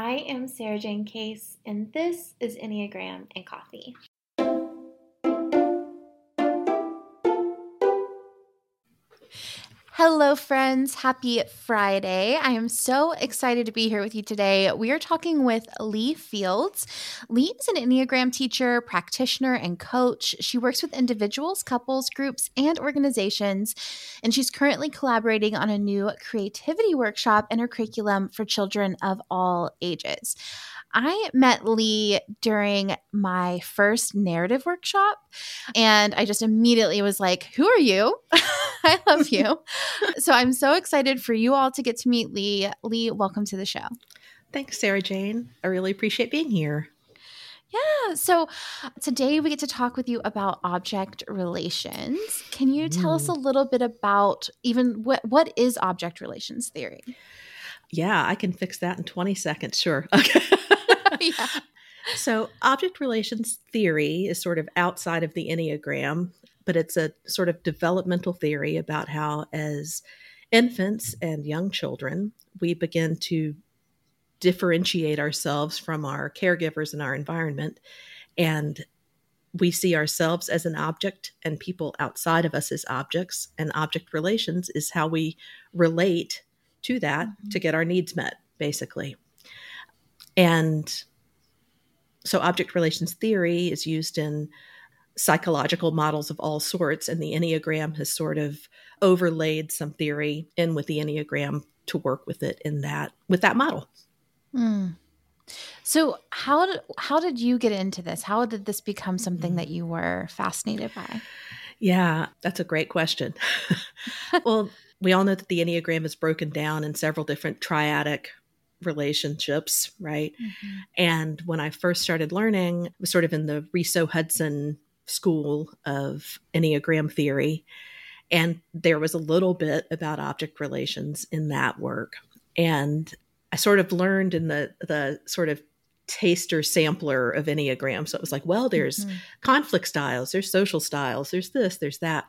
I am Sara Jane Case, and this is Enneagram and Coffee. Hello, friends. Happy Friday. I am so excited to be here with you today. We are talking with Lee Fields. Lee is an Enneagram teacher, practitioner, and coach. She works with individuals, couples, groups, and organizations, and she's currently collaborating on a new creativity workshop in her curriculum for children of all ages. I met Lee during my first narrative workshop, and I just immediately was like, who are you? I love you. So I'm so excited for you all to get to meet Lee. Lee, welcome to the show. Thanks, Sara Jane. I really appreciate being here. Yeah. So today we get to talk with you about object relations. Can you tell us a little bit about even what is object relations theory? Yeah, I can fix that in 20 seconds. Sure. Okay. Yeah. So object relations theory is sort of outside of the Enneagram, but it's a sort of developmental theory about how as infants and young children, we begin to differentiate ourselves from our caregivers and our environment. And we see ourselves as an object and people outside of us as objects. And object relations is how we relate to that to get our needs met, basically. And so object relations theory is used in psychological models of all sorts, and the Enneagram has sort of overlaid some theory in with the Enneagram to work with it in that, with that model. Mm. So how did you get into this? How did this become something that you were fascinated by? Yeah, that's a great question. Well, we all know that the Enneagram is broken down in several different triadic relationships, right? Mm-hmm. And when I first started learning, I was sort of in the Riso-Hudson school of Enneagram theory. And there was a little bit about object relations in that work. And I sort of learned in the sort of taster sampler of Enneagram. So it was like, well, there's conflict styles, there's social styles, there's this, there's that.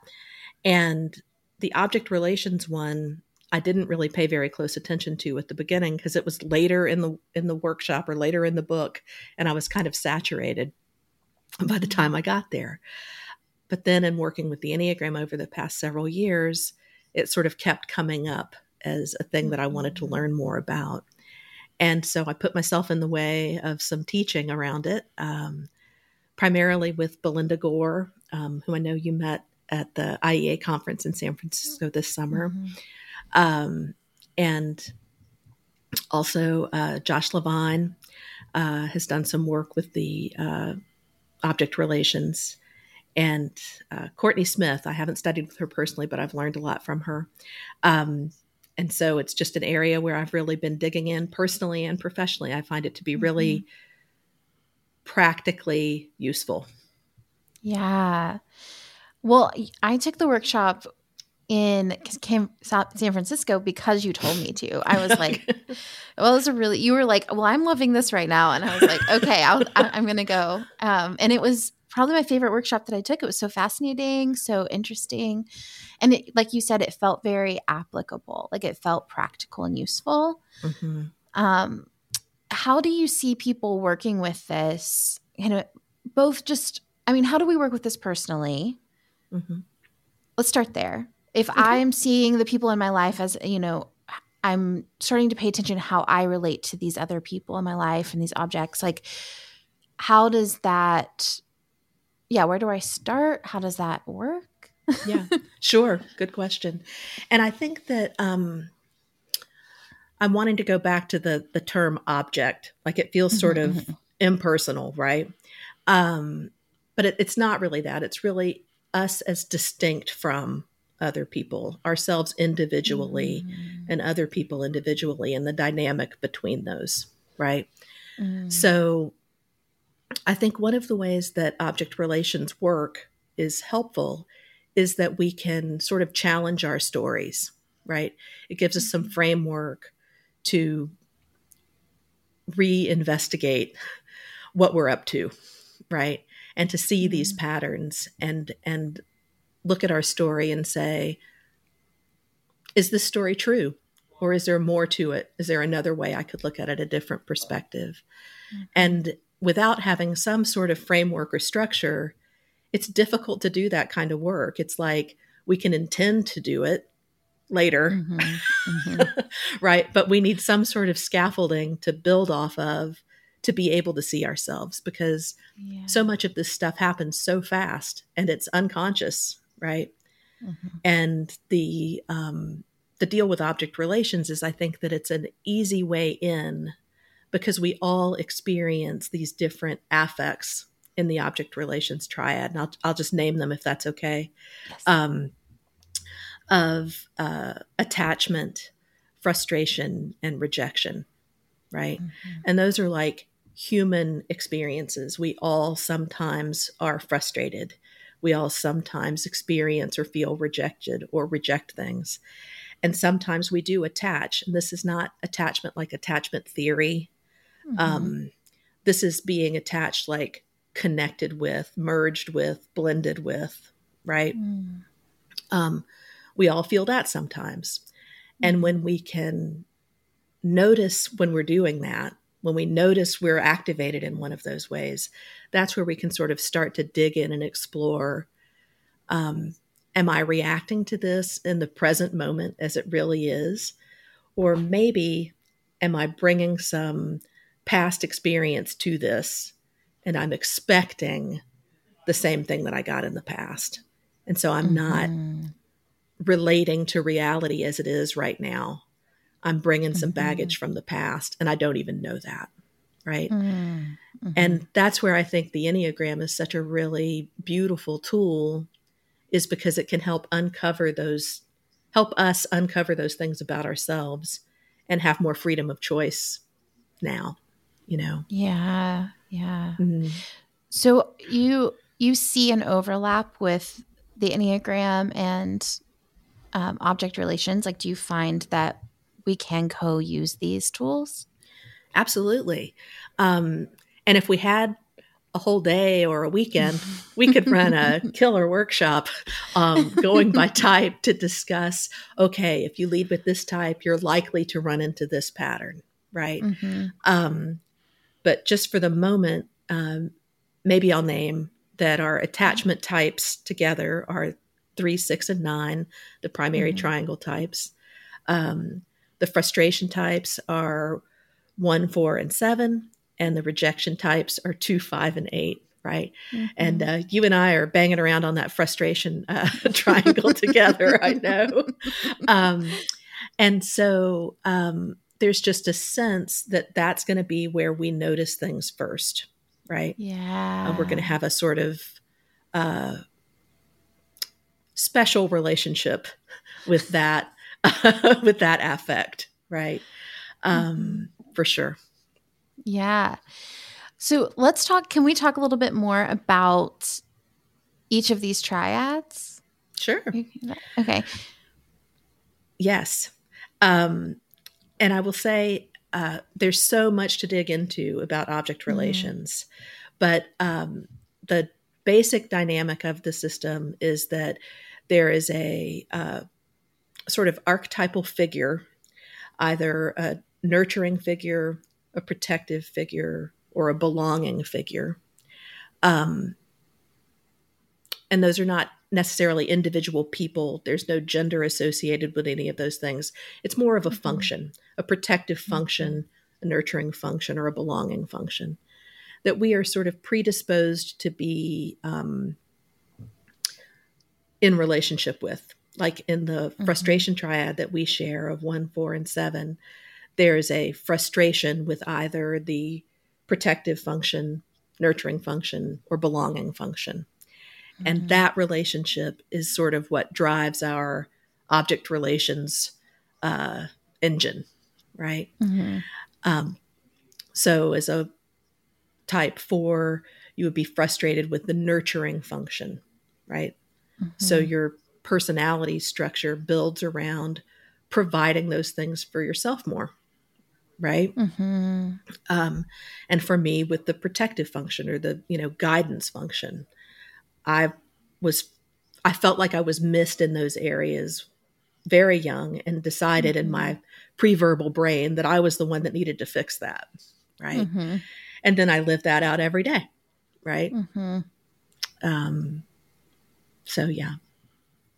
And the object relations one, I didn't really pay very close attention to at the beginning because it was later in the workshop or later in the book, and I was kind of saturated by the time I got there. But then in working with the Enneagram over the past several years, it sort of kept coming up as a thing that I wanted to learn more about. And so I put myself in the way of some teaching around it, primarily with Belinda Gore, who I know you met at the IEA conference in San Francisco this summer. Mm-hmm. And also Josh Levine has done some work with the object relations, and Courtney Smith. I haven't studied with her personally, but I've learned a lot from her. And so it's just an area where I've really been digging in personally and professionally. I find it to be really practically useful. Yeah. Well, I took the workshop in San Francisco because you told me to. I was like, well, this is you were like, well, I'm loving this right now. And I was like, okay, I'm going to go. And it was probably my favorite workshop that I took. It was so fascinating, so interesting. And it, like you said, it felt very applicable. Like it felt practical and useful. Mm-hmm. How do you see people working with this? You know, both just, I mean, how do we work with this personally? Mm-hmm. Let's start there. If I'm seeing the people in my life as, you know, I'm starting to pay attention to how I relate to these other people in my life and these objects, like how does that, where do I start? How does that work? Yeah, sure. Good question. And I think that I'm wanting to go back to the term object, like it feels sort of impersonal, right? But it's not really that. It's really us as distinct from other people, ourselves individually and other people individually, and the dynamic between those, right? So I think one of the ways that object relations work is helpful is that we can sort of challenge our stories, right? It gives us some framework to reinvestigate what we're up to, right? And to see these patterns and look at our story and say, is this story true? Or is there more to it? Is there another way I could look at it, a different perspective? And without having some sort of framework or structure, it's difficult to do that kind of work. It's like we can intend to do it later, right? But we need some sort of scaffolding to build off of to be able to see ourselves, because so much of this stuff happens so fast and it's unconscious, right? And the deal with object relations is I think that it's an easy way in, because we all experience these different affects in the object relations triad. And I'll just name them if that's okay. Of attachment, frustration, and rejection, right? And those are like human experiences. We all sometimes are frustrated. We all sometimes experience or feel rejected or reject things. And sometimes we do attach. And this is not attachment like attachment theory. This is being attached like connected with, merged with, blended with, right? We all feel that sometimes. And when we can notice when we're doing that, when we notice we're activated in one of those ways, that's where we can sort of start to dig in and explore, am I reacting to this in the present moment as it really is? Or maybe am I bringing some past experience to this and I'm expecting the same thing that I got in the past? And so I'm not relating to reality as it is right now. I'm bringing some baggage from the past and I don't even know that, right? And that's where I think the Enneagram is such a really beautiful tool, is because it can help us uncover those things about ourselves and have more freedom of choice now, you know? Yeah. So you see an overlap with the Enneagram and object relations. Like, do you find that we can co-use these tools? Absolutely. And if we had a whole day or a weekend, we could run a killer workshop going by type to discuss, okay, if you lead with this type, you're likely to run into this pattern, right? But just for the moment, maybe I'll name that our attachment types together are 3, 6, and 9, the primary triangle types. The frustration types are 1, 4, and 7, and the rejection types are 2, 5, and 8, right? And you and I are banging around on that frustration triangle together, I know. And so there's just a sense that that's going to be where we notice things first, right? We're going to have a sort of special relationship with that. With that affect, right? For sure. Yeah. So can we talk a little bit more about each of these triads? Sure. Okay. Yes. And I will say there's so much to dig into about object relations, but the basic dynamic of the system is that there is a sort of archetypal figure, either a nurturing figure, a protective figure, or a belonging figure. And those are not necessarily individual people. There's no gender associated with any of those things. It's more of a function, a protective function, a nurturing function, or a belonging function, that we are sort of predisposed to be in relationship with. Like in the frustration triad that we share of 1, 4, and 7, there is a frustration with either the protective function, nurturing function, or belonging function. And that relationship is sort of what drives our object relations engine, right? So as a type 4, you would be frustrated with the nurturing function, right? Mm-hmm. So your personality structure builds around providing those things for yourself more, right? Mm-hmm. And for me, with the protective function or the, guidance function, I felt like I was missed in those areas very young and decided mm-hmm. in my pre-verbal brain that I was the one that needed to fix that, right? Mm-hmm. And then I lived that out every day, right? Mm-hmm. So, yeah.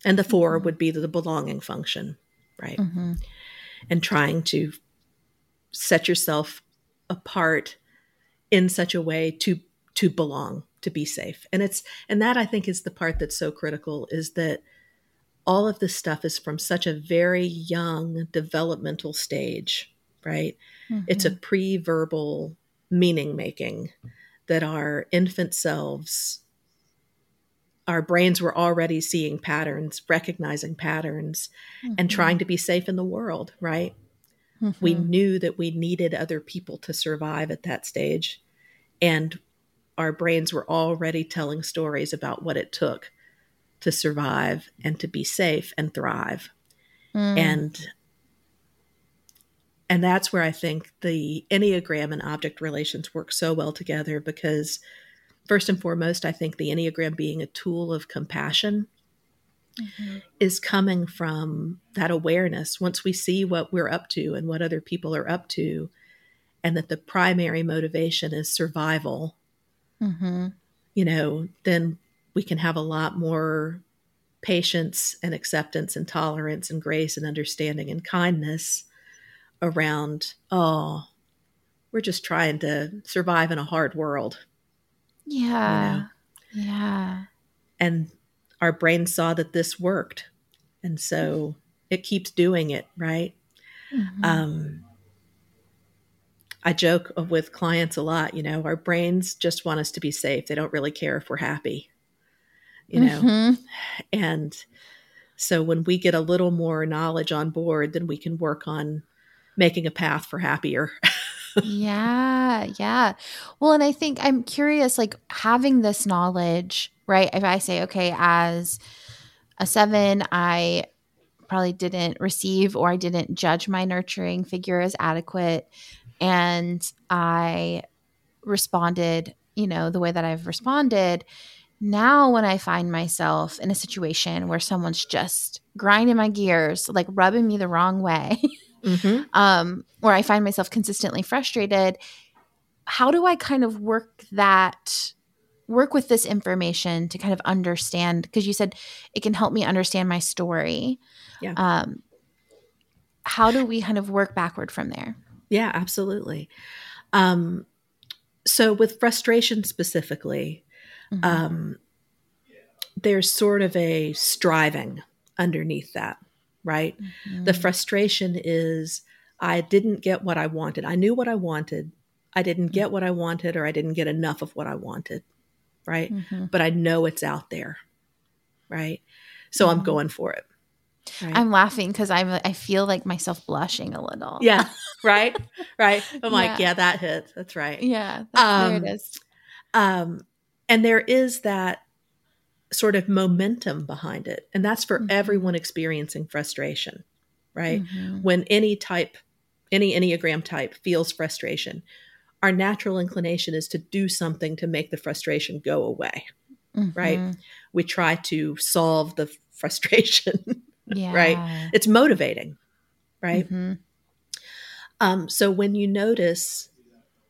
And the 4 would be the belonging function, right? Mm-hmm. And trying to set yourself apart in such a way to belong, to be safe. And that I think is the part that's so critical, is that all of this stuff is from such a very young developmental stage, right? Mm-hmm. It's a pre-verbal meaning making that our infant selves, our brains were already seeing patterns, recognizing patterns, mm-hmm. and trying to be safe in the world, right? Mm-hmm. We knew that we needed other people to survive at that stage. And our brains were already telling stories about what it took to survive and to be safe and thrive. Mm. And that's where I think the Enneagram and object relations work so well together, because first and foremost, I think the Enneagram, being a tool of compassion, mm-hmm. is coming from that awareness. Once we see what we're up to and what other people are up to, and that the primary motivation is survival, mm-hmm. Then we can have a lot more patience and acceptance and tolerance and grace and understanding and kindness around, we're just trying to survive in a hard world. Yeah. Yeah. And our brain saw that this worked. And so it keeps doing it, right? Mm-hmm. I joke with clients a lot, our brains just want us to be safe. They don't really care if we're happy, mm-hmm. And so when we get a little more knowledge on board, then we can work on making a path for happier. Yeah. Well, and I think I'm curious, like, having this knowledge, right? If I say, okay, as a 7, I probably didn't receive, or I didn't judge my nurturing figure as adequate, and I responded, the way that I've responded. Now when I find myself in a situation where someone's just grinding my gears, like rubbing me the wrong way, mm-hmm. Where I find myself consistently frustrated, how do I kind of work with this information to kind of understand? Because you said it can help me understand my story. Yeah. How do we kind of work backward from there? Yeah, absolutely. So with frustration specifically, mm-hmm. There's sort of a striving underneath that, right? Mm-hmm. The frustration is, I didn't get what I wanted. I knew what I wanted. I didn't get what I wanted, or I didn't get enough of what I wanted, right? Mm-hmm. But I know it's out there, right? So mm-hmm. I'm going for it. Right? I'm laughing because I feel like myself blushing a little. Yeah, right? Right. I'm like, yeah, that hits. That's right. Yeah, there it is. And there is that sort of momentum behind it. And that's for mm-hmm. everyone experiencing frustration, right? Mm-hmm. When any Enneagram type feels frustration, our natural inclination is to do something to make the frustration go away, mm-hmm. right? We try to solve the frustration, yeah. right? It's motivating, right? Mm-hmm. So when you notice,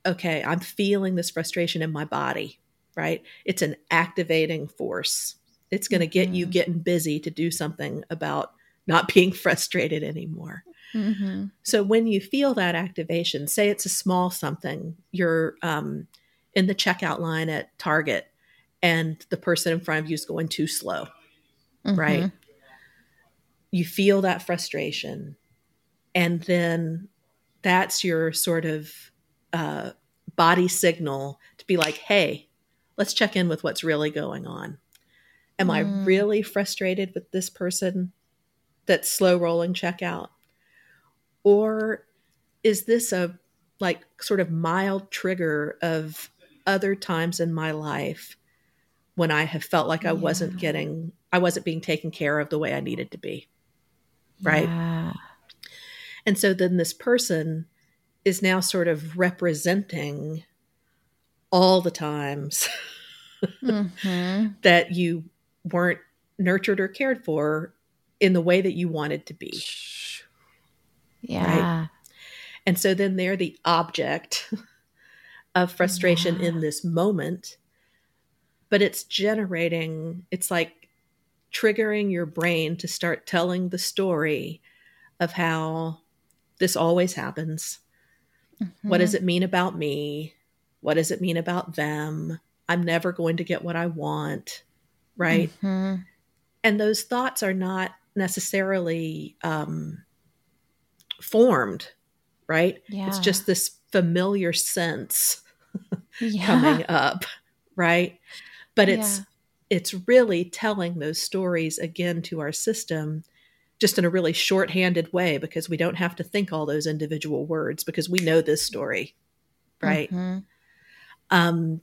okay, I'm feeling this frustration in my body, right? It's an activating force. It's going to get mm-hmm. you getting busy to do something about not being frustrated anymore. Mm-hmm. So when you feel that activation, say it's a small something, you're in the checkout line at Target and the person in front of you is going too slow, mm-hmm. right? You feel that frustration. And then that's your sort of body signal to be like, hey, let's check in with what's really going on. Am I really frustrated with this person that's slow rolling checkout? Or is this a like sort of mild trigger of other times in my life when I have felt like I wasn't being taken care of the way I needed to be. Right. Yeah. And so then this person is now sort of representing all the times that you weren't nurtured or cared for in the way that you wanted to be. Yeah. Right? And so then they're the object of frustration in this moment, but it's generating, it's like triggering your brain to start telling the story of how this always happens. What does it mean about me? What does it mean about them? I'm never going to get what I want. Right. Mm-hmm. And those thoughts are not necessarily formed. Right. Yeah. It's just this familiar sense coming up. Right. But it's really telling those stories again to our system, just in a really shorthanded way, because we don't have to think all those individual words because we know this story. Right. Mm-hmm.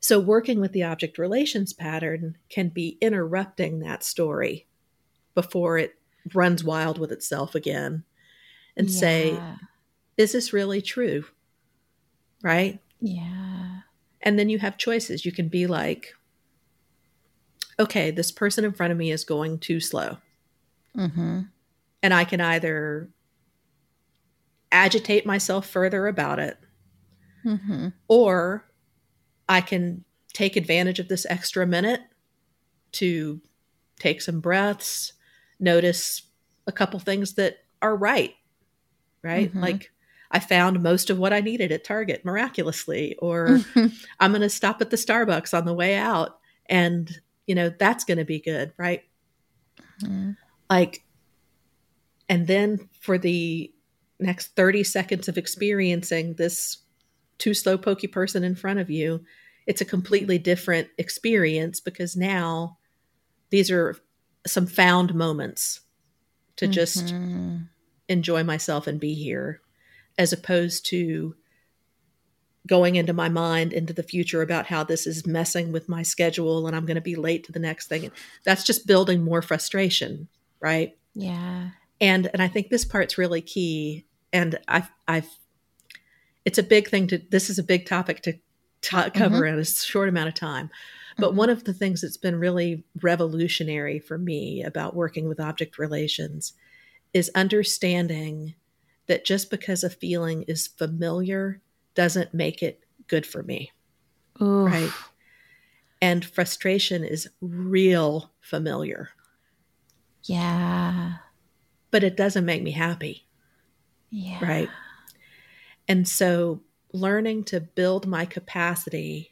So working with the object relations pattern can be interrupting that story before it runs wild with itself again and say, is this really true? Right? Yeah. And then you have choices. You can be like, okay, this person in front of me is going too slow. Mm-hmm. And I can either agitate myself further about it, or I can take advantage of this extra minute to take some breaths, notice a couple things that are right? Mm-hmm. Like I found most of what I needed at Target miraculously, or I'm going to stop at the Starbucks on the way out. And, you know, that's going to be good. Right. Mm-hmm. Like, and then for the next 30 seconds of experiencing this too slow pokey person in front of you, it's a completely different experience because now these are some found moments to just enjoy myself and be here, as opposed to going into my mind into the future about how this is messing with my schedule and I'm going to be late to the next thing. That's just building more frustration. Right. Yeah. And I think this part's really key. And it's a big thing this is a big topic to cover in a short amount of time. But one of the things that's been really revolutionary for me about working with object relations is understanding that just because a feeling is familiar doesn't make it good for me. Oof. Right? And frustration is real familiar. Yeah. But it doesn't make me happy. Yeah. Right? And so learning to build my capacity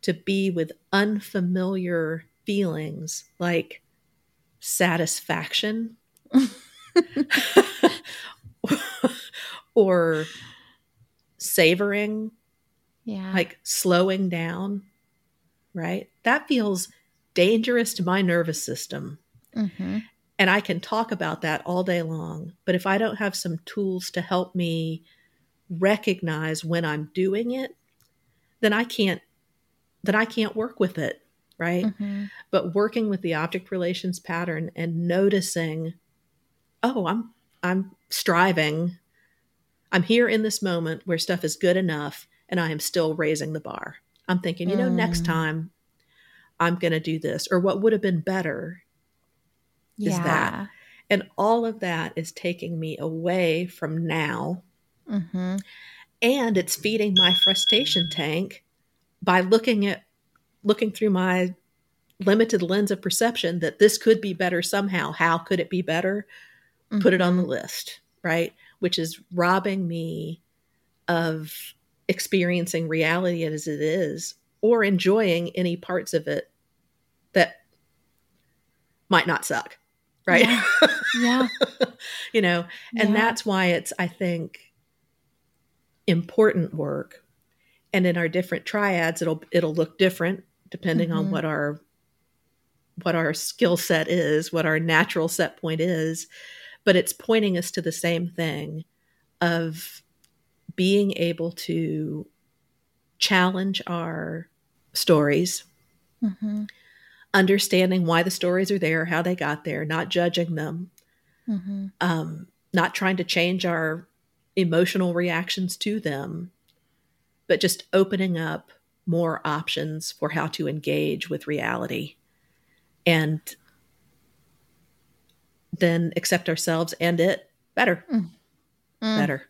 to be with unfamiliar feelings like satisfaction or savoring, like slowing down, right? That feels dangerous to my nervous system. Mm-hmm. And I can talk about that all day long. But if I don't have some tools to help me recognize when I'm doing it, then I can't work with it. Right. Mm-hmm. But working with the object relations pattern and noticing, oh, I'm striving. I'm here in this moment where stuff is good enough and I am still raising the bar. I'm thinking, you know, next time I'm going to do this, or what would have been better is that. And all of that is taking me away from now. Mm-hmm. And it's feeding my frustration tank by looking through my limited lens of perception that this could be better somehow. How could it be better? Mm-hmm. Put it on the list, right? Which is robbing me of experiencing reality as it is, or enjoying any parts of it that might not suck. Right. Yeah. You know, and that's why it's, I think, important work. And in our different triads, it'll look different depending on what our skill set is, what our natural set point is, but it's pointing us to the same thing of being able to challenge our stories, mm-hmm. understanding why the stories are there, how they got there, not judging them, mm-hmm. Not trying to change our emotional reactions to them, but just opening up more options for how to engage with reality and then accept ourselves and it better, better.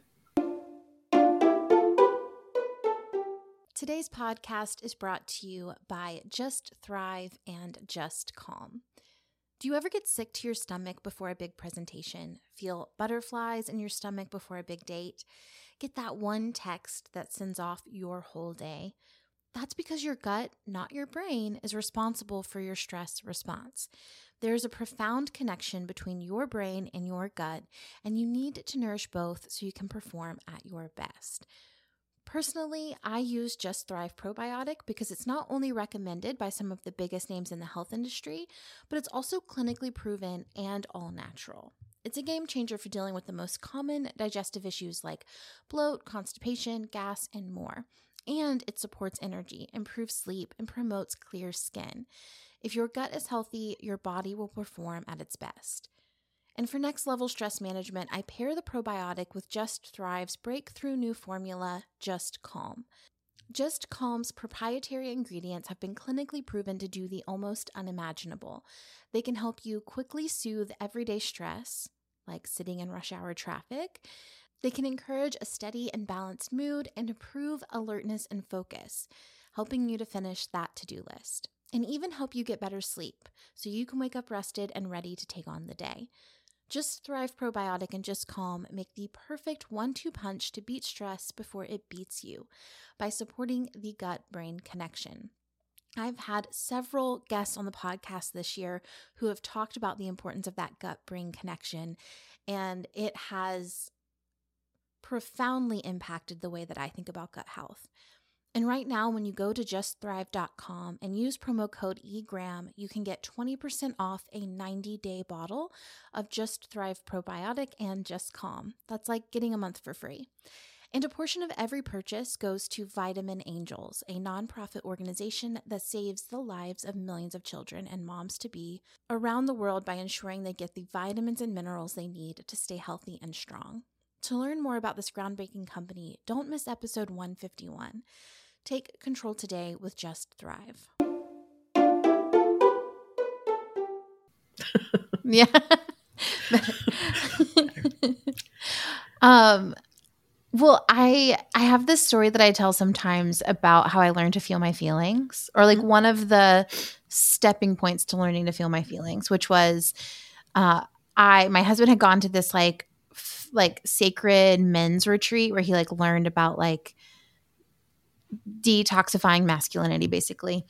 Today's podcast is brought to you by Just Thrive and Just Calm. Do you ever get sick to your stomach before a big presentation? Feel butterflies in your stomach before a big date? Get that one text that sends off your whole day? That's because your gut, not your brain, is responsible for your stress response. There is a profound connection between your brain and your gut, and you need to nourish both so you can perform at your best. Personally, I use Just Thrive Probiotic because it's not only recommended by some of the biggest names in the health industry, but it's also clinically proven and all natural. It's a game changer for dealing with the most common digestive issues like bloat, constipation, gas, and more. And it supports energy, improves sleep, and promotes clear skin. If your gut is healthy, your body will perform at its best. And for next level stress management, I pair the probiotic with Just Thrive's breakthrough new formula, Just Calm. Just Calm's proprietary ingredients have been clinically proven to do the almost unimaginable. They can help you quickly soothe everyday stress, like sitting in rush hour traffic. They can encourage a steady and balanced mood and improve alertness and focus, helping you to finish that to-do list, and even help you get better sleep so you can wake up rested and ready to take on the day. Just Thrive Probiotic and Just Calm make the perfect 1-2 punch to beat stress before it beats you by supporting the gut-brain connection. I've had several guests on the podcast this year who have talked about the importance of that gut-brain connection, and it has profoundly impacted the way that I think about gut health. And right now, when you go to justthrive.com and use promo code EGRAM, you can get 20% off a 90-day bottle of Just Thrive Probiotic and Just Calm. That's like getting a month for free. And a portion of every purchase goes to Vitamin Angels, a nonprofit organization that saves the lives of millions of children and moms-to-be around the world by ensuring they get the vitamins and minerals they need to stay healthy and strong. To learn more about this groundbreaking company, don't miss episode 151. Take control today with Just Thrive. Yeah. Well, I have this story that I tell sometimes about how I learned to feel my feelings, or like one of the stepping points to learning to feel my feelings, which was my husband had gone to this like sacred men's retreat where he like learned about like detoxifying masculinity basically.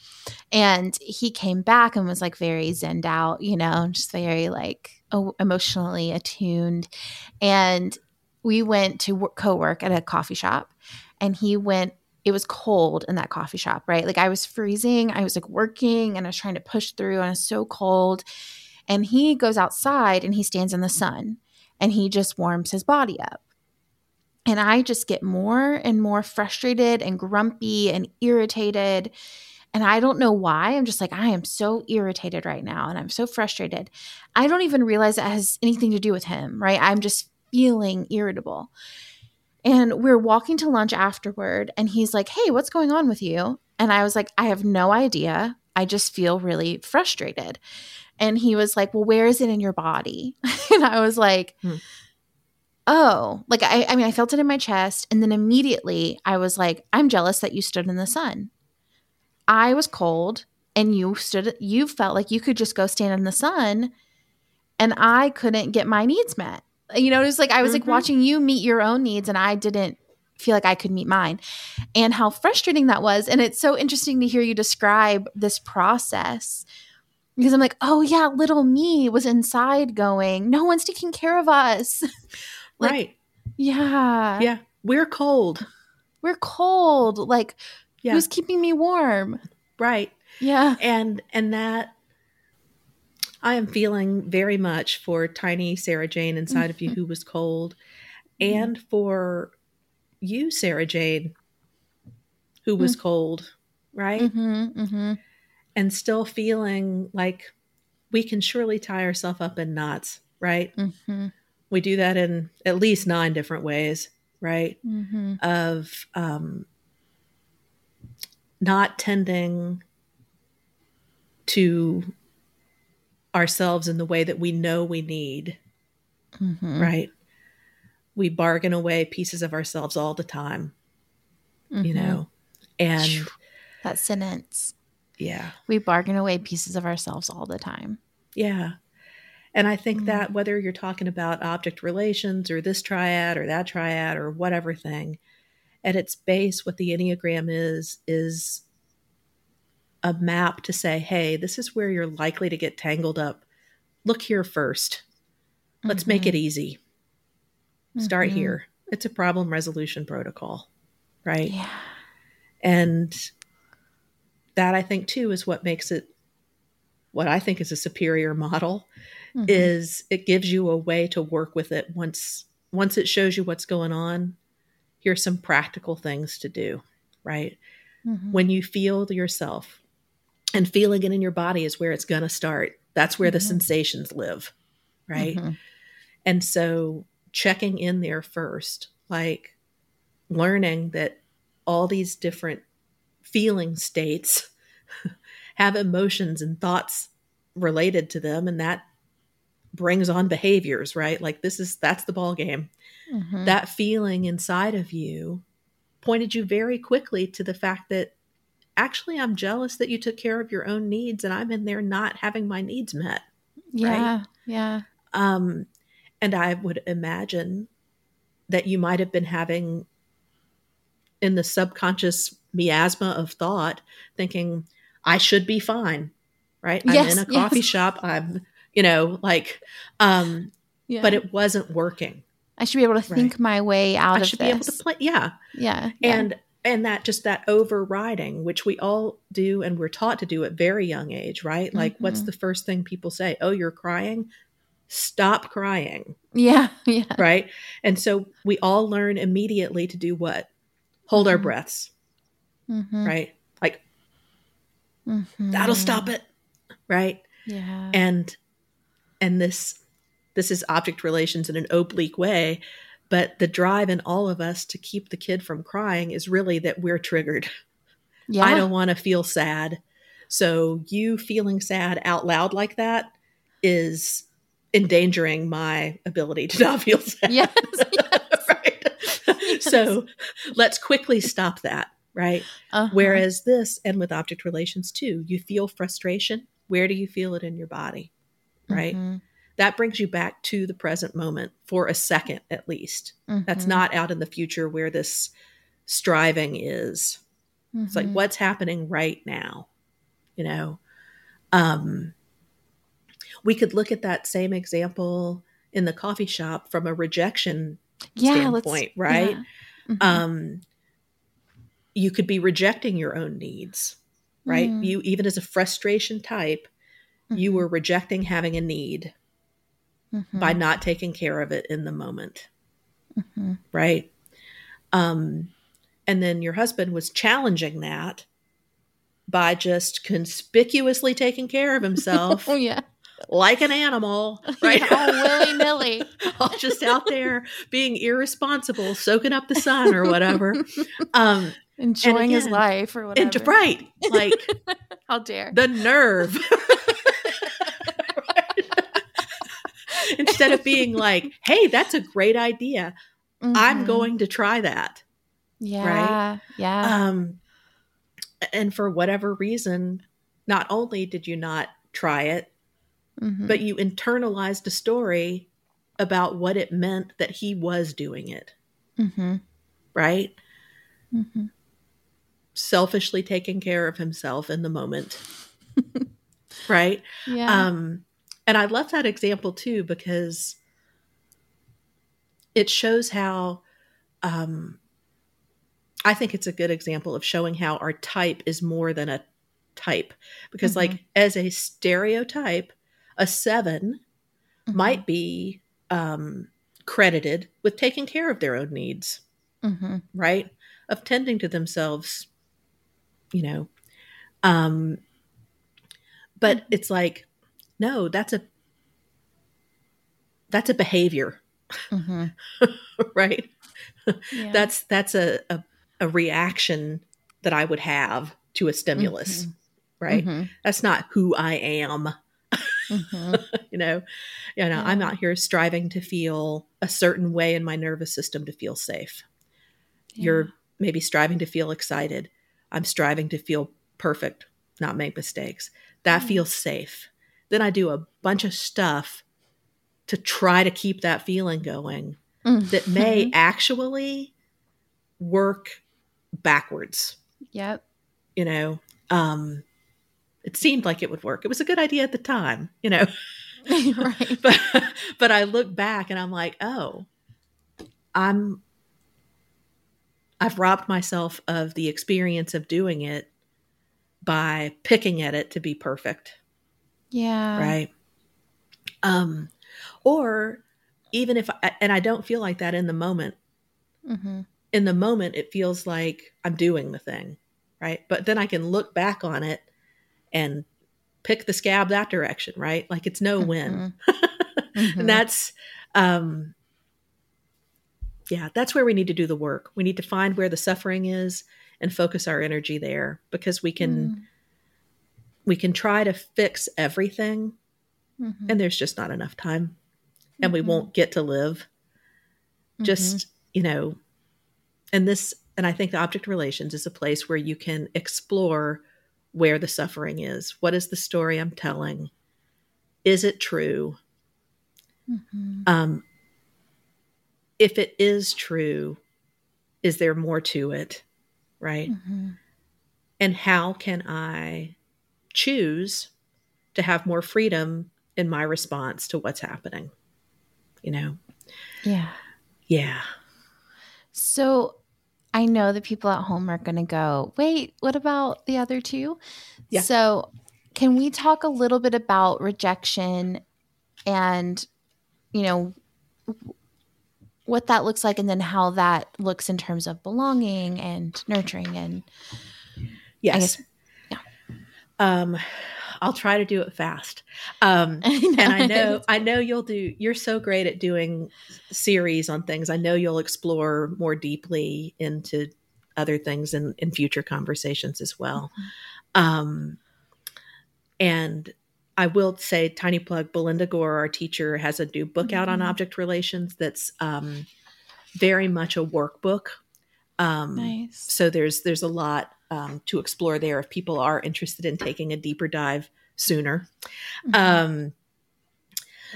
And he came back and was like very zenned out, you know, just very like emotionally attuned. And we went to co-work at a coffee shop, and it was cold in that coffee shop, right? Like I was freezing. I was like working and I was trying to push through and I was so cold. And he goes outside and he stands in the sun. And he just warms his body up. And I just get more and more frustrated and grumpy and irritated. And I don't know why. I'm just like, I am so irritated right now. And I'm so frustrated. I don't even realize it has anything to do with him, right? I'm just feeling irritable. And we're walking to lunch afterward. And he's like, hey, what's going on with you? And I was like, I have no idea. I just feel really frustrated. And he was like, well, where is it in your body? And I was like, oh, like, I mean, I felt it in my chest. And then immediately I was like, I'm jealous that you stood in the sun. I was cold and you felt like you could just go stand in the sun and I couldn't get my needs met. You know, it was like, I was like watching you meet your own needs and I didn't feel like I could meet mine, and how frustrating that was. And it's so interesting to hear you describe this process, because I'm like, oh yeah, little me was inside going, no one's taking care of us. Like, right. Yeah. Yeah. We're cold. Like, yeah. Who's keeping me warm? Right. Yeah. And that I am feeling very much for tiny Sara Jane inside of you who was cold, and for you, Sara Jane, who was cold, right? Mm-hmm, mm-hmm. And still feeling like we can surely tie ourselves up in knots, right? Mm-hmm. We do that in at least 9 different ways, right? Mm-hmm. Of not tending to ourselves in the way that we know we need, mm-hmm. right? We bargain away pieces of ourselves all the time, mm-hmm. you know, and that sentence. Yeah. We bargain away pieces of ourselves all the time. Yeah. And I think mm-hmm. that whether you're talking about object relations or this triad or that triad or whatever thing, at its base, what the Enneagram is a map to say, hey, this is where you're likely to get tangled up. Look here first. Let's mm-hmm. make it easy. Start mm-hmm. here. It's a problem resolution protocol, right? Yeah. And that, I think, too, is what makes it what I think is a superior model, mm-hmm. is it gives you a way to work with it once it shows you what's going on. Here's some practical things to do, right? Mm-hmm. When you feel yourself, and feeling it in your body is where it's going to start. That's where mm-hmm. the sensations live, right? Mm-hmm. And so checking in there first, like learning that all these different feeling states have emotions and thoughts related to them, and that brings on behaviors, right? Like that's the ball game. Mm-hmm. That feeling inside of you pointed you very quickly to the fact that actually I'm jealous that you took care of your own needs and I'm in there not having my needs met. Yeah. Right? Yeah. And I would imagine that you might have been having in the subconscious miasma of thought, thinking I should be fine, right? I'm in a coffee shop. I'm, but it wasn't working. I should be able to think my way out of this. I should be able to play. Yeah. Yeah. And that just that overriding, which we all do and we're taught to do at very young age, right? Like mm-hmm. what's the first thing people say? Oh, you're crying? Stop crying. Yeah. Yeah. Right. And so we all learn immediately to do what? Hold mm-hmm. our breaths. Mm-hmm. Right. Like mm-hmm. that'll stop it. Right. Yeah. And this is object relations in an oblique way, but the drive in all of us to keep the kid from crying is really that we're triggered. Yeah. I don't want to feel sad. So you feeling sad out loud like that is endangering my ability to not feel sad. Yes. Yes. Right. Yes. So let's quickly stop that. Right. Uh-huh. Whereas this, and with object relations too, you feel frustration. Where do you feel it in your body? Right. Mm-hmm. That brings you back to the present moment for a second, at least. Mm-hmm. That's not out in the future where this striving is. Mm-hmm. It's like, what's happening right now? You know, we could look at that same example in the coffee shop from a rejection standpoint, right? Yeah. Mm-hmm. You could be rejecting your own needs, right? Mm-hmm. You, even as a frustration type, mm-hmm. you were rejecting having a need. Mm-hmm. By not taking care of it in the moment. Mm-hmm. Right. And then your husband was challenging that by just conspicuously taking care of himself. Oh, yeah. Like an animal. Right. Yeah, all willy-nilly. All just out there being irresponsible, soaking up the sun or whatever. Enjoying his life or whatever. Right. Like, how dare. The nerve. Instead of being like, hey, that's a great idea. Mm-hmm. I'm going to try that. Yeah. Right? Yeah. And for whatever reason, not only did you not try it, mm-hmm. but you internalized a story about what it meant that he was doing it. Mm-hmm. Right? Mm-hmm. Selfishly taking care of himself in the moment. Right? Yeah. And I love that example, too, because it shows how I think it's a good example of showing how our type is more than a type. Because, mm-hmm. like, as a stereotype, a 7 mm-hmm. might be credited with taking care of their own needs. mm-hmm. right? Of tending to themselves, you know. But it's like, no, that's a behavior, mm-hmm. right? Yeah. That's a reaction that I would have to a stimulus, mm-hmm. right? Mm-hmm. That's not who I am. Mm-hmm. you know, yeah. I'm out here striving to feel a certain way in my nervous system to feel safe. Yeah. You're maybe striving to feel excited. I'm striving to feel perfect, not make mistakes. That mm-hmm. feels safe. Then I do a bunch of stuff to try to keep that feeling going mm-hmm. that may actually work backwards. Yep. You know, it seemed like it would work. It was a good idea at the time, you know. Right. But I look back and I'm like, oh, I've robbed myself of the experience of doing it by picking at it to be perfect. Yeah. Right. Or even if I don't feel like that in the moment. Mm-hmm. In the moment, it feels like I'm doing the thing, right? But then I can look back on it and pick the scab that direction, right? Like it's no win. Mm-hmm. Mm-hmm. And that's, that's where we need to do the work. We need to find where the suffering is and focus our energy there, because we can try to fix everything mm-hmm. and there's just not enough time and mm-hmm. we won't get to live. Just, mm-hmm. you know, and I think the object relations is a place where you can explore where the suffering is. What is the story I'm telling? Is it true? Mm-hmm. If it is true, is there more to it? Right? Mm-hmm. And how can I choose to have more freedom in my response to what's happening? You know? Yeah. Yeah. So I know the people at home are going to go, wait, what about the other two? Yeah. So can we talk a little bit about rejection and, you know, what that looks like, and then how that looks in terms of belonging and nurturing and yes. I guess, yeah. I'll try to do it fast. And I know you're so great at doing series on things. I know you'll explore more deeply into other things in future conversations as well. Mm-hmm. And I will say, tiny plug, Belinda Gore, our teacher, has a new book mm-hmm. out on object relations that's very much a workbook. Nice. So there's a lot to explore there if people are interested in taking a deeper dive sooner. Mm-hmm.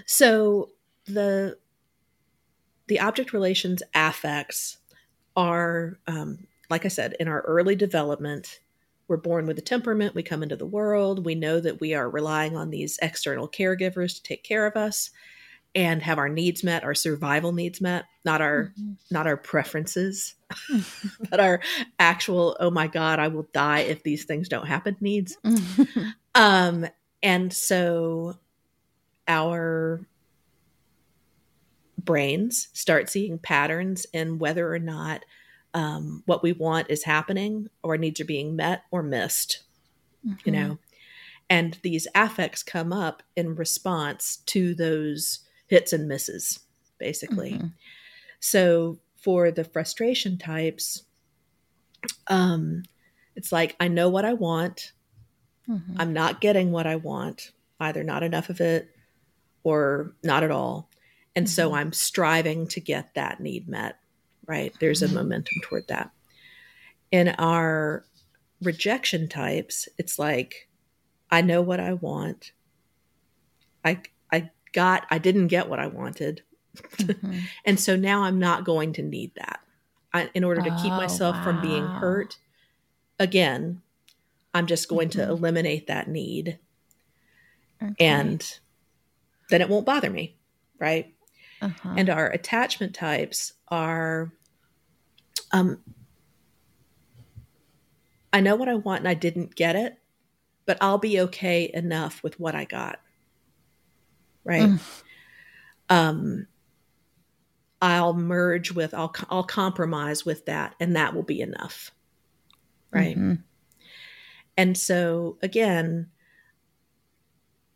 So the object relations affects are, like I said, in our early development, we're born with a temperament. We come into the world. We know that we are relying on these external caregivers to take care of us and have our needs met, our survival needs met, not our preferences, but our actual, oh my God, I will die if these things don't happen needs. And so our brains start seeing patterns in whether or not what we want is happening, or needs are being met or missed, mm-hmm. you know, and these affects come up in response to those hits and misses, basically. Mm-hmm. So for the frustration types, it's like, I know what I want. Mm-hmm. I'm not getting what I want, either not enough of it or not at all. And mm-hmm. so I'm striving to get that need met, right? There's a momentum toward that. In our rejection types, it's like, I know what I want. I didn't get what I wanted. Mm-hmm. And so now I'm not going to need that. In order to keep myself from being hurt, again, I'm just going mm-hmm. to eliminate that need. Okay. And then it won't bother me, right? Uh-huh. And our attachment types are, I know what I want and I didn't get it, but I'll be okay enough with what I got. Right. I'll merge with, I'll compromise with that, and that will be enough. Right. Mm-hmm. And so again,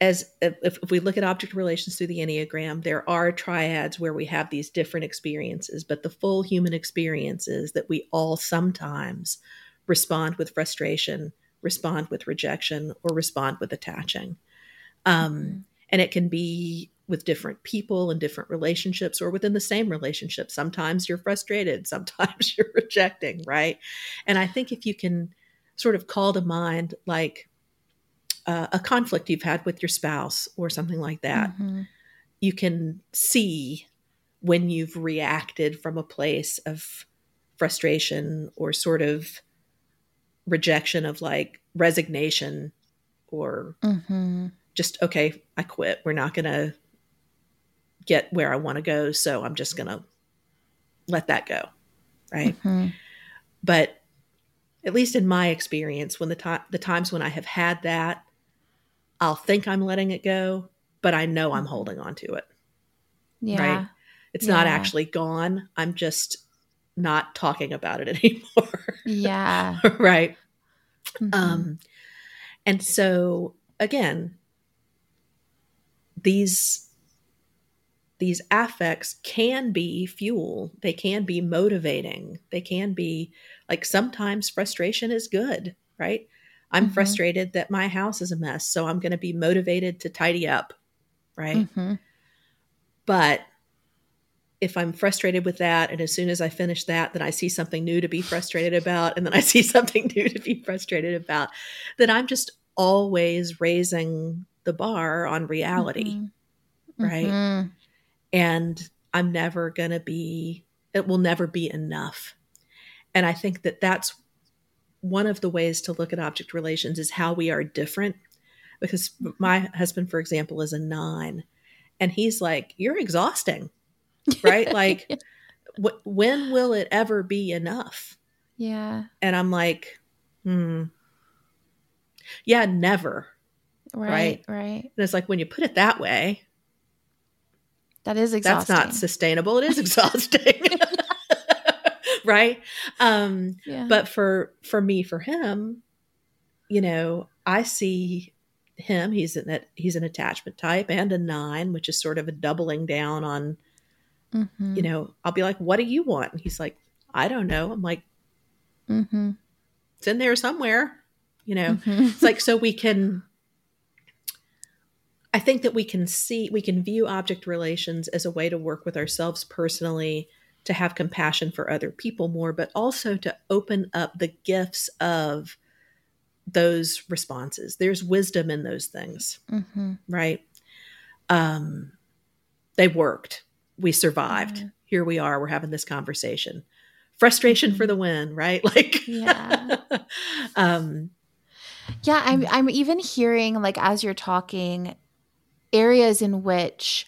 as if we look at object relations through the Enneagram, there are triads where we have these different experiences, but the full human experience is that we all sometimes respond with frustration, respond with rejection, or respond with attaching. Mm-hmm. And it can be with different people and different relationships, or within the same relationship. Sometimes you're frustrated, sometimes you're rejecting, right? And I think if you can sort of call to mind like a conflict you've had with your spouse or something like that, mm-hmm. you can see when you've reacted from a place of frustration or sort of rejection, of like resignation, or mm-hmm. just, okay, I quit. We're not going to get where I want to go, so I'm just going to let that go, right? Mm-hmm. But at least in my experience, when the times when I have had that, I'll think I'm letting it go, but I know I'm holding on to it. Yeah. Right? It's not actually gone. I'm just not talking about it anymore. Yeah. Right. Mm-hmm. And so again, these affects can be fuel. They can be motivating. They can be like, sometimes frustration is good, right? I'm mm-hmm. frustrated that my house is a mess, so I'm going to be motivated to tidy up, right? Mm-hmm. But if I'm frustrated with that, and as soon as I finish that, then I see something new to be frustrated about, and then I see something new to be frustrated about, then I'm just always raising the bar on reality, mm-hmm. right? Mm-hmm. And I'm never going to be, it will never be enough. And I think that that's one of the ways to look at object relations, is how we are different. Because my husband, for example, is a 9, and he's like, you're exhausting, right? Like, when will it ever be enough? Yeah. And I'm like, yeah, never. Right. Right. And it's like, when you put it that way, that is exhausting. That's not sustainable. It is exhausting. Right. Yeah. But for me, for him, you know, I see him, he's an attachment type and a 9, which is sort of a doubling down on, mm-hmm. you know, I'll be like, what do you want? And he's like, I don't know. I'm like, mm-hmm. it's in there somewhere, you know, mm-hmm. it's like, so we can, I think that we can view object relations as a way to work with ourselves personally, to have compassion for other people more, but also to open up the gifts of those responses. There's wisdom in those things, mm-hmm. right? They worked. We survived. Mm-hmm. Here we are. We're having this conversation. Frustration mm-hmm. for the win, right? Like, yeah. Yeah. I'm even hearing, like, as you're talking, areas in which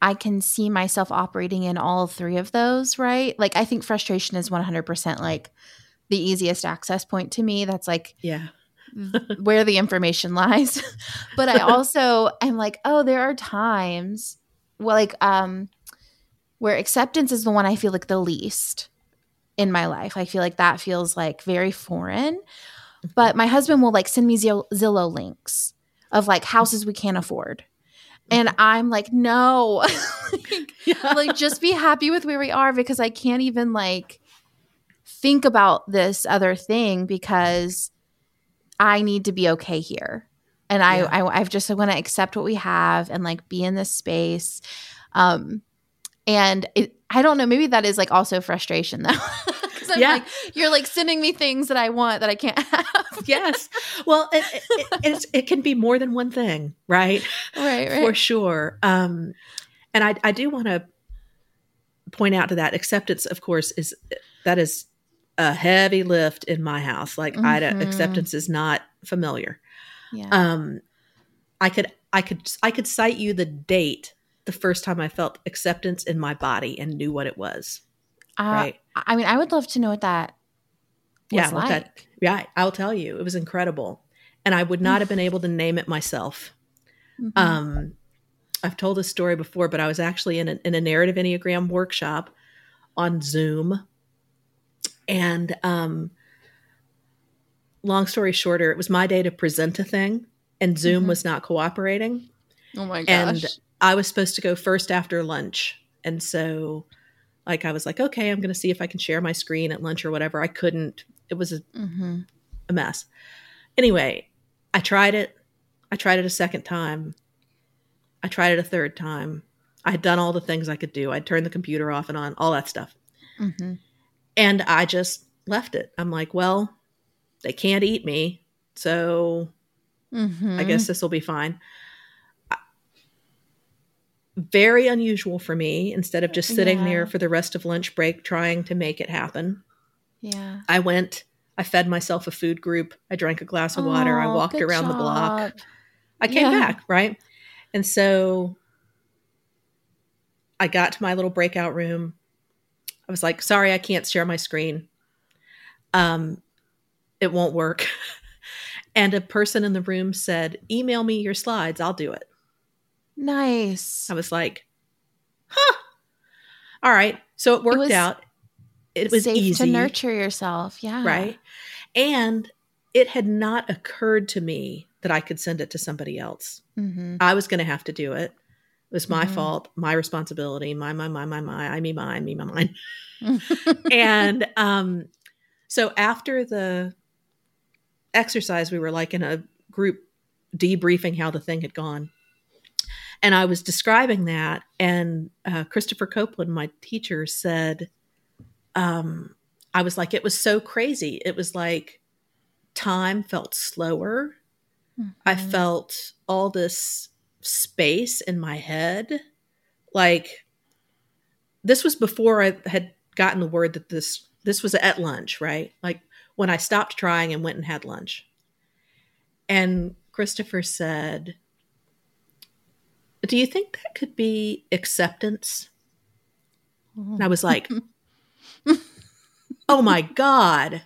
I can see myself operating in all three of those, right? Like, I think frustration is 100% like the easiest access point to me. That's like yeah, where the information lies. But I also am like, oh, there are times, well, like where acceptance is the one I feel like the least in my life. I feel like that feels like very foreign. But my husband will like send me Zillow links of like houses we can't afford. And I'm like, no, like, yeah. like, just be happy with where we are, because I can't even like think about this other thing, because I need to be okay here. And yeah. I've just, I want to accept what we have and like be in this space. And I don't know, maybe that is like also frustration though. Because I'm yeah. like, you're like sending me things that I want that I can't have. Yes. Well, it can be more than one thing, right? Right. For sure. And I do want to point out to that, acceptance, of course, is a heavy lift in my house. Like mm-hmm. Acceptance is not familiar. Yeah. I could cite you the date the first time I felt acceptance in my body and knew what it was. Right. I mean, I would love to know what that was like. I'll tell you. It was incredible. And I would not have been able to name it myself. Mm-hmm. I've told this story before, but I was actually in a narrative Enneagram workshop on Zoom. And long story shorter, it was my day to present a thing, and Zoom was not cooperating. Oh my gosh. And I was supposed to go first after lunch. And so I was like, okay, I'm going to see if I can share my screen at lunch or whatever. I couldn't. It was a mess. Anyway, I tried it. I tried it a second time. I tried it a third time. I had done all the things I could do. I'd turned the computer off and on, all that stuff. Mm-hmm. And I just left it. I'm like, well, they can't eat me, so I guess this will be fine. Very unusual for me. Instead of just sitting there for the rest of lunch break trying to make it happen. Yeah. I went, I fed myself a food group. I drank a glass of water. I walked around the block. I came back, right? And so I got to my little breakout room. I was like, sorry, I can't share my screen. It won't work. And a person in the room said, email me your slides. I'll do it. Nice. I was like, huh. All right. So it worked out. It was easy to nurture yourself. Yeah. Right. And it had not occurred to me that I could send it to somebody else. Mm-hmm. I was going to have to do it. It was my fault, my responsibility, mine. And so after the exercise, we were like in a group debriefing how the thing had gone. And I was describing that. And Christopher Copeland, my teacher, said, I was like, it was so crazy. It was like time felt slower. Mm-hmm. I felt all this space in my head. Like, this was before I had gotten the word that this was at lunch, right? Like when I stopped trying and went and had lunch. And Christopher said, do you think that could be acceptance? And I was like, oh my God.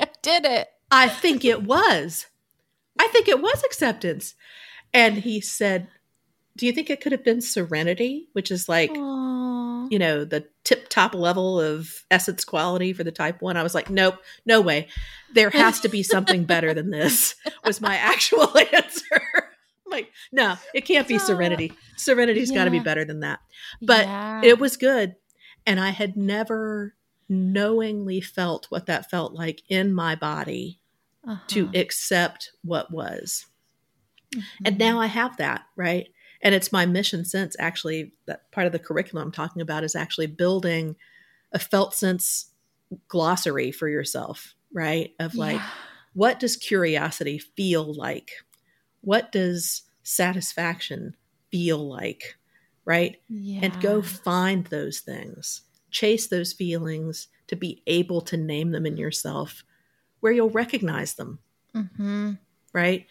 I did it. I think it was. I think it was acceptance. And he said, do you think it could have been serenity, which is like, you know, the tip top level of essence quality for the type one? I was like, nope, no way. There has to be something better than this, was my actual answer. I'm like, no, it can't be serenity. Serenity's got to be better than that. But it was good. And I had never knowingly felt what that felt like in my body to accept what was. And now I have that, right? And it's my mission sense, actually, that part of the curriculum I'm talking about is actually building a felt sense glossary for yourself, right? Of like, what does curiosity feel like? What does satisfaction feel like, right? Yeah. And go find those things, chase those feelings to be able to name them in yourself where you'll recognize them, right?